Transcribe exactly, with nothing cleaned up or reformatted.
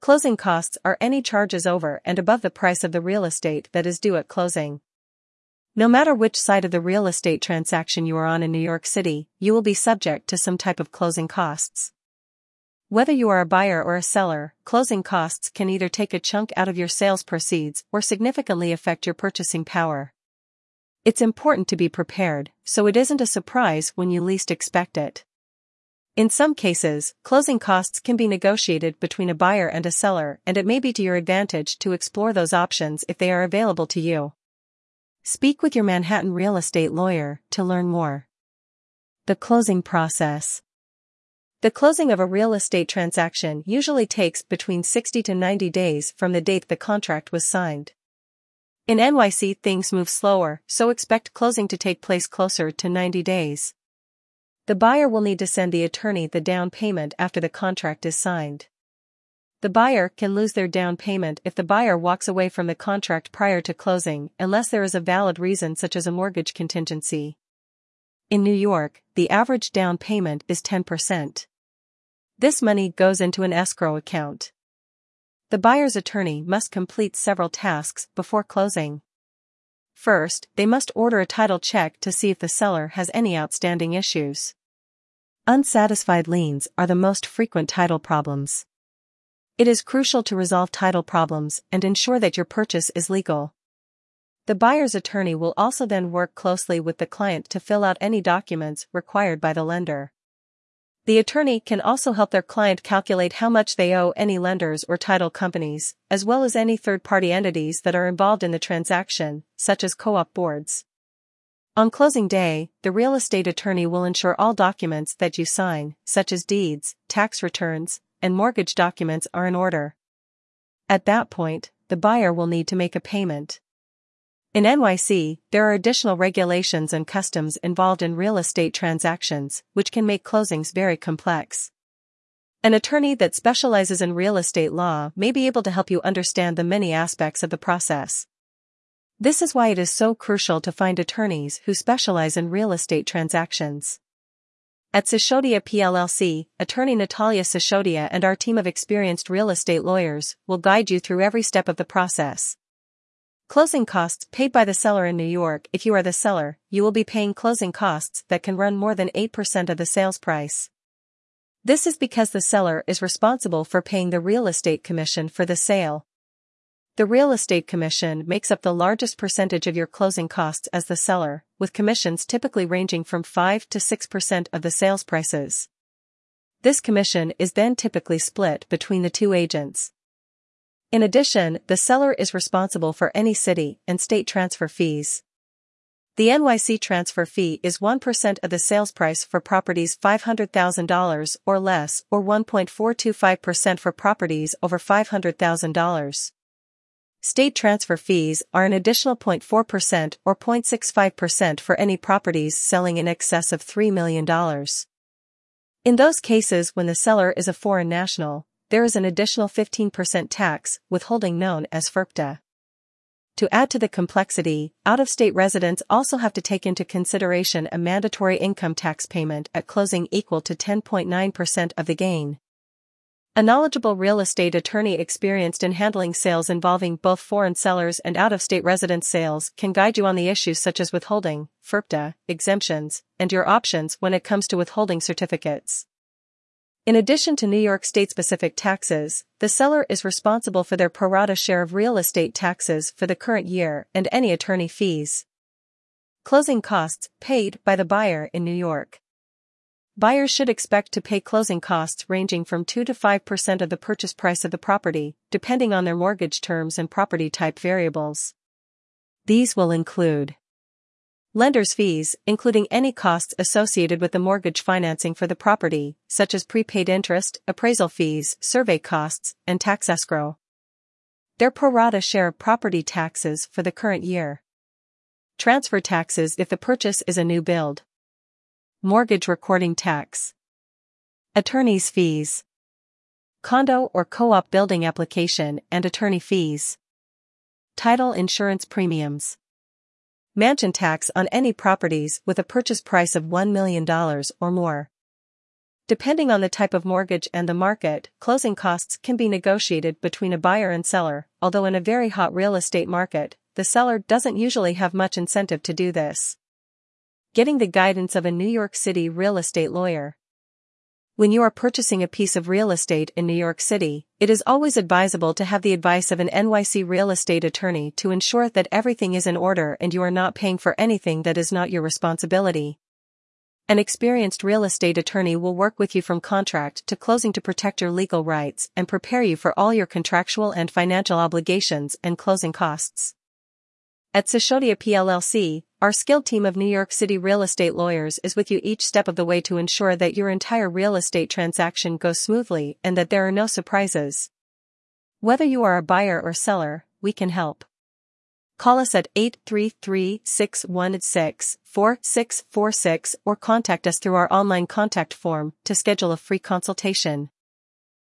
Closing costs are any charges over and above the price of the real estate that is due at closing. No matter which side of the real estate transaction you are on in New York City, you will be subject to some type of closing costs. Whether you are a buyer or a seller, closing costs can either take a chunk out of your sales proceeds or significantly affect your purchasing power. It's important to be prepared, so it isn't a surprise when you least expect it. In some cases, closing costs can be negotiated between a buyer and a seller, and it may be to your advantage to explore those options if they are available to you. Speak with your Manhattan real estate lawyer to learn more. The closing process. The closing of a real estate transaction usually takes between sixty to ninety days from the date the contract was signed. In N Y C, things move slower, so expect closing to take place closer to ninety days. The buyer will need to send the attorney the down payment after the contract is signed. The buyer can lose their down payment if the buyer walks away from the contract prior to closing, unless there is a valid reason such as a mortgage contingency. In New York, the average down payment is ten percent. This money goes into an escrow account. The buyer's attorney must complete several tasks before closing. First, they must order a title check to see if the seller has any outstanding issues. Unsatisfied liens are the most frequent title problems. It is crucial to resolve title problems and ensure that your purchase is legal. The buyer's attorney will also then work closely with the client to fill out any documents required by the lender. The attorney can also help their client calculate how much they owe any lenders or title companies, as well as any third-party entities that are involved in the transaction, such as co-op boards. On closing day, the real estate attorney will ensure all documents that you sign, such as deeds, tax returns, and mortgage documents, are in order. At that point, the buyer will need to make a payment. In N Y C, there are additional regulations and customs involved in real estate transactions, which can make closings very complex. An attorney that specializes in real estate law may be able to help you understand the many aspects of the process. This is why it is so crucial to find attorneys who specialize in real estate transactions. At Sishodia P L L C, attorney Natalia Sishodia and our team of experienced real estate lawyers will guide you through every step of the process. Closing costs paid by the seller in New York. If you are the seller, you will be paying closing costs that can run more than eight percent of the sales price. This is because the seller is responsible for paying the real estate commission for the sale. The real estate commission makes up the largest percentage of your closing costs as the seller, with commissions typically ranging from five to six percent of the sales prices. This commission is then typically split between the two agents. In addition, the seller is responsible for any city and state transfer fees. The N Y C transfer fee is one percent of the sales price for properties five hundred thousand dollars or less, or one point four two five percent for properties over five hundred thousand dollars. State transfer fees are an additional zero point four percent or zero point six five percent for any properties selling in excess of three million dollars. In those cases when the seller is a foreign national, there is an additional fifteen percent tax withholding known as FIRPTA. To add to the complexity, out-of-state residents also have to take into consideration a mandatory income tax payment at closing equal to ten point nine percent of the gain. A knowledgeable real estate attorney experienced in handling sales involving both foreign sellers and out-of-state resident sales can guide you on the issues such as withholding, FIRPTA, exemptions, and your options when it comes to withholding certificates. In addition to New York state-specific taxes, the seller is responsible for their pro rata share of real estate taxes for the current year and any attorney fees. Closing costs paid by the buyer in New York. Buyers should expect to pay closing costs ranging from two to five percent of the purchase price of the property, depending on their mortgage terms and property type variables. These will include lender's fees, including any costs associated with the mortgage financing for the property, such as prepaid interest, appraisal fees, survey costs, and tax escrow. Their pro rata share of property taxes for the current year. Transfer taxes if the purchase is a new build. Mortgage recording tax. Attorney's fees. Condo or co-op building application and attorney fees. Title insurance premiums. Mansion tax on any properties with a purchase price of one million dollars or more. Depending on the type of mortgage and the market, closing costs can be negotiated between a buyer and seller, although in a very hot real estate market, the seller doesn't usually have much incentive to do this. Getting the guidance of a New York City real estate lawyer. When you are purchasing a piece of real estate in New York City, it is always advisable to have the advice of an N Y C real estate attorney to ensure that everything is in order and you are not paying for anything that is not your responsibility. An experienced real estate attorney will work with you from contract to closing to protect your legal rights and prepare you for all your contractual and financial obligations and closing costs. At Sishodia P L L C, our skilled team of New York City real estate lawyers is with you each step of the way to ensure that your entire real estate transaction goes smoothly and that there are no surprises. Whether you are a buyer or seller, we can help. Call us at eight three three, six one six, four six four six or contact us through our online contact form to schedule a free consultation.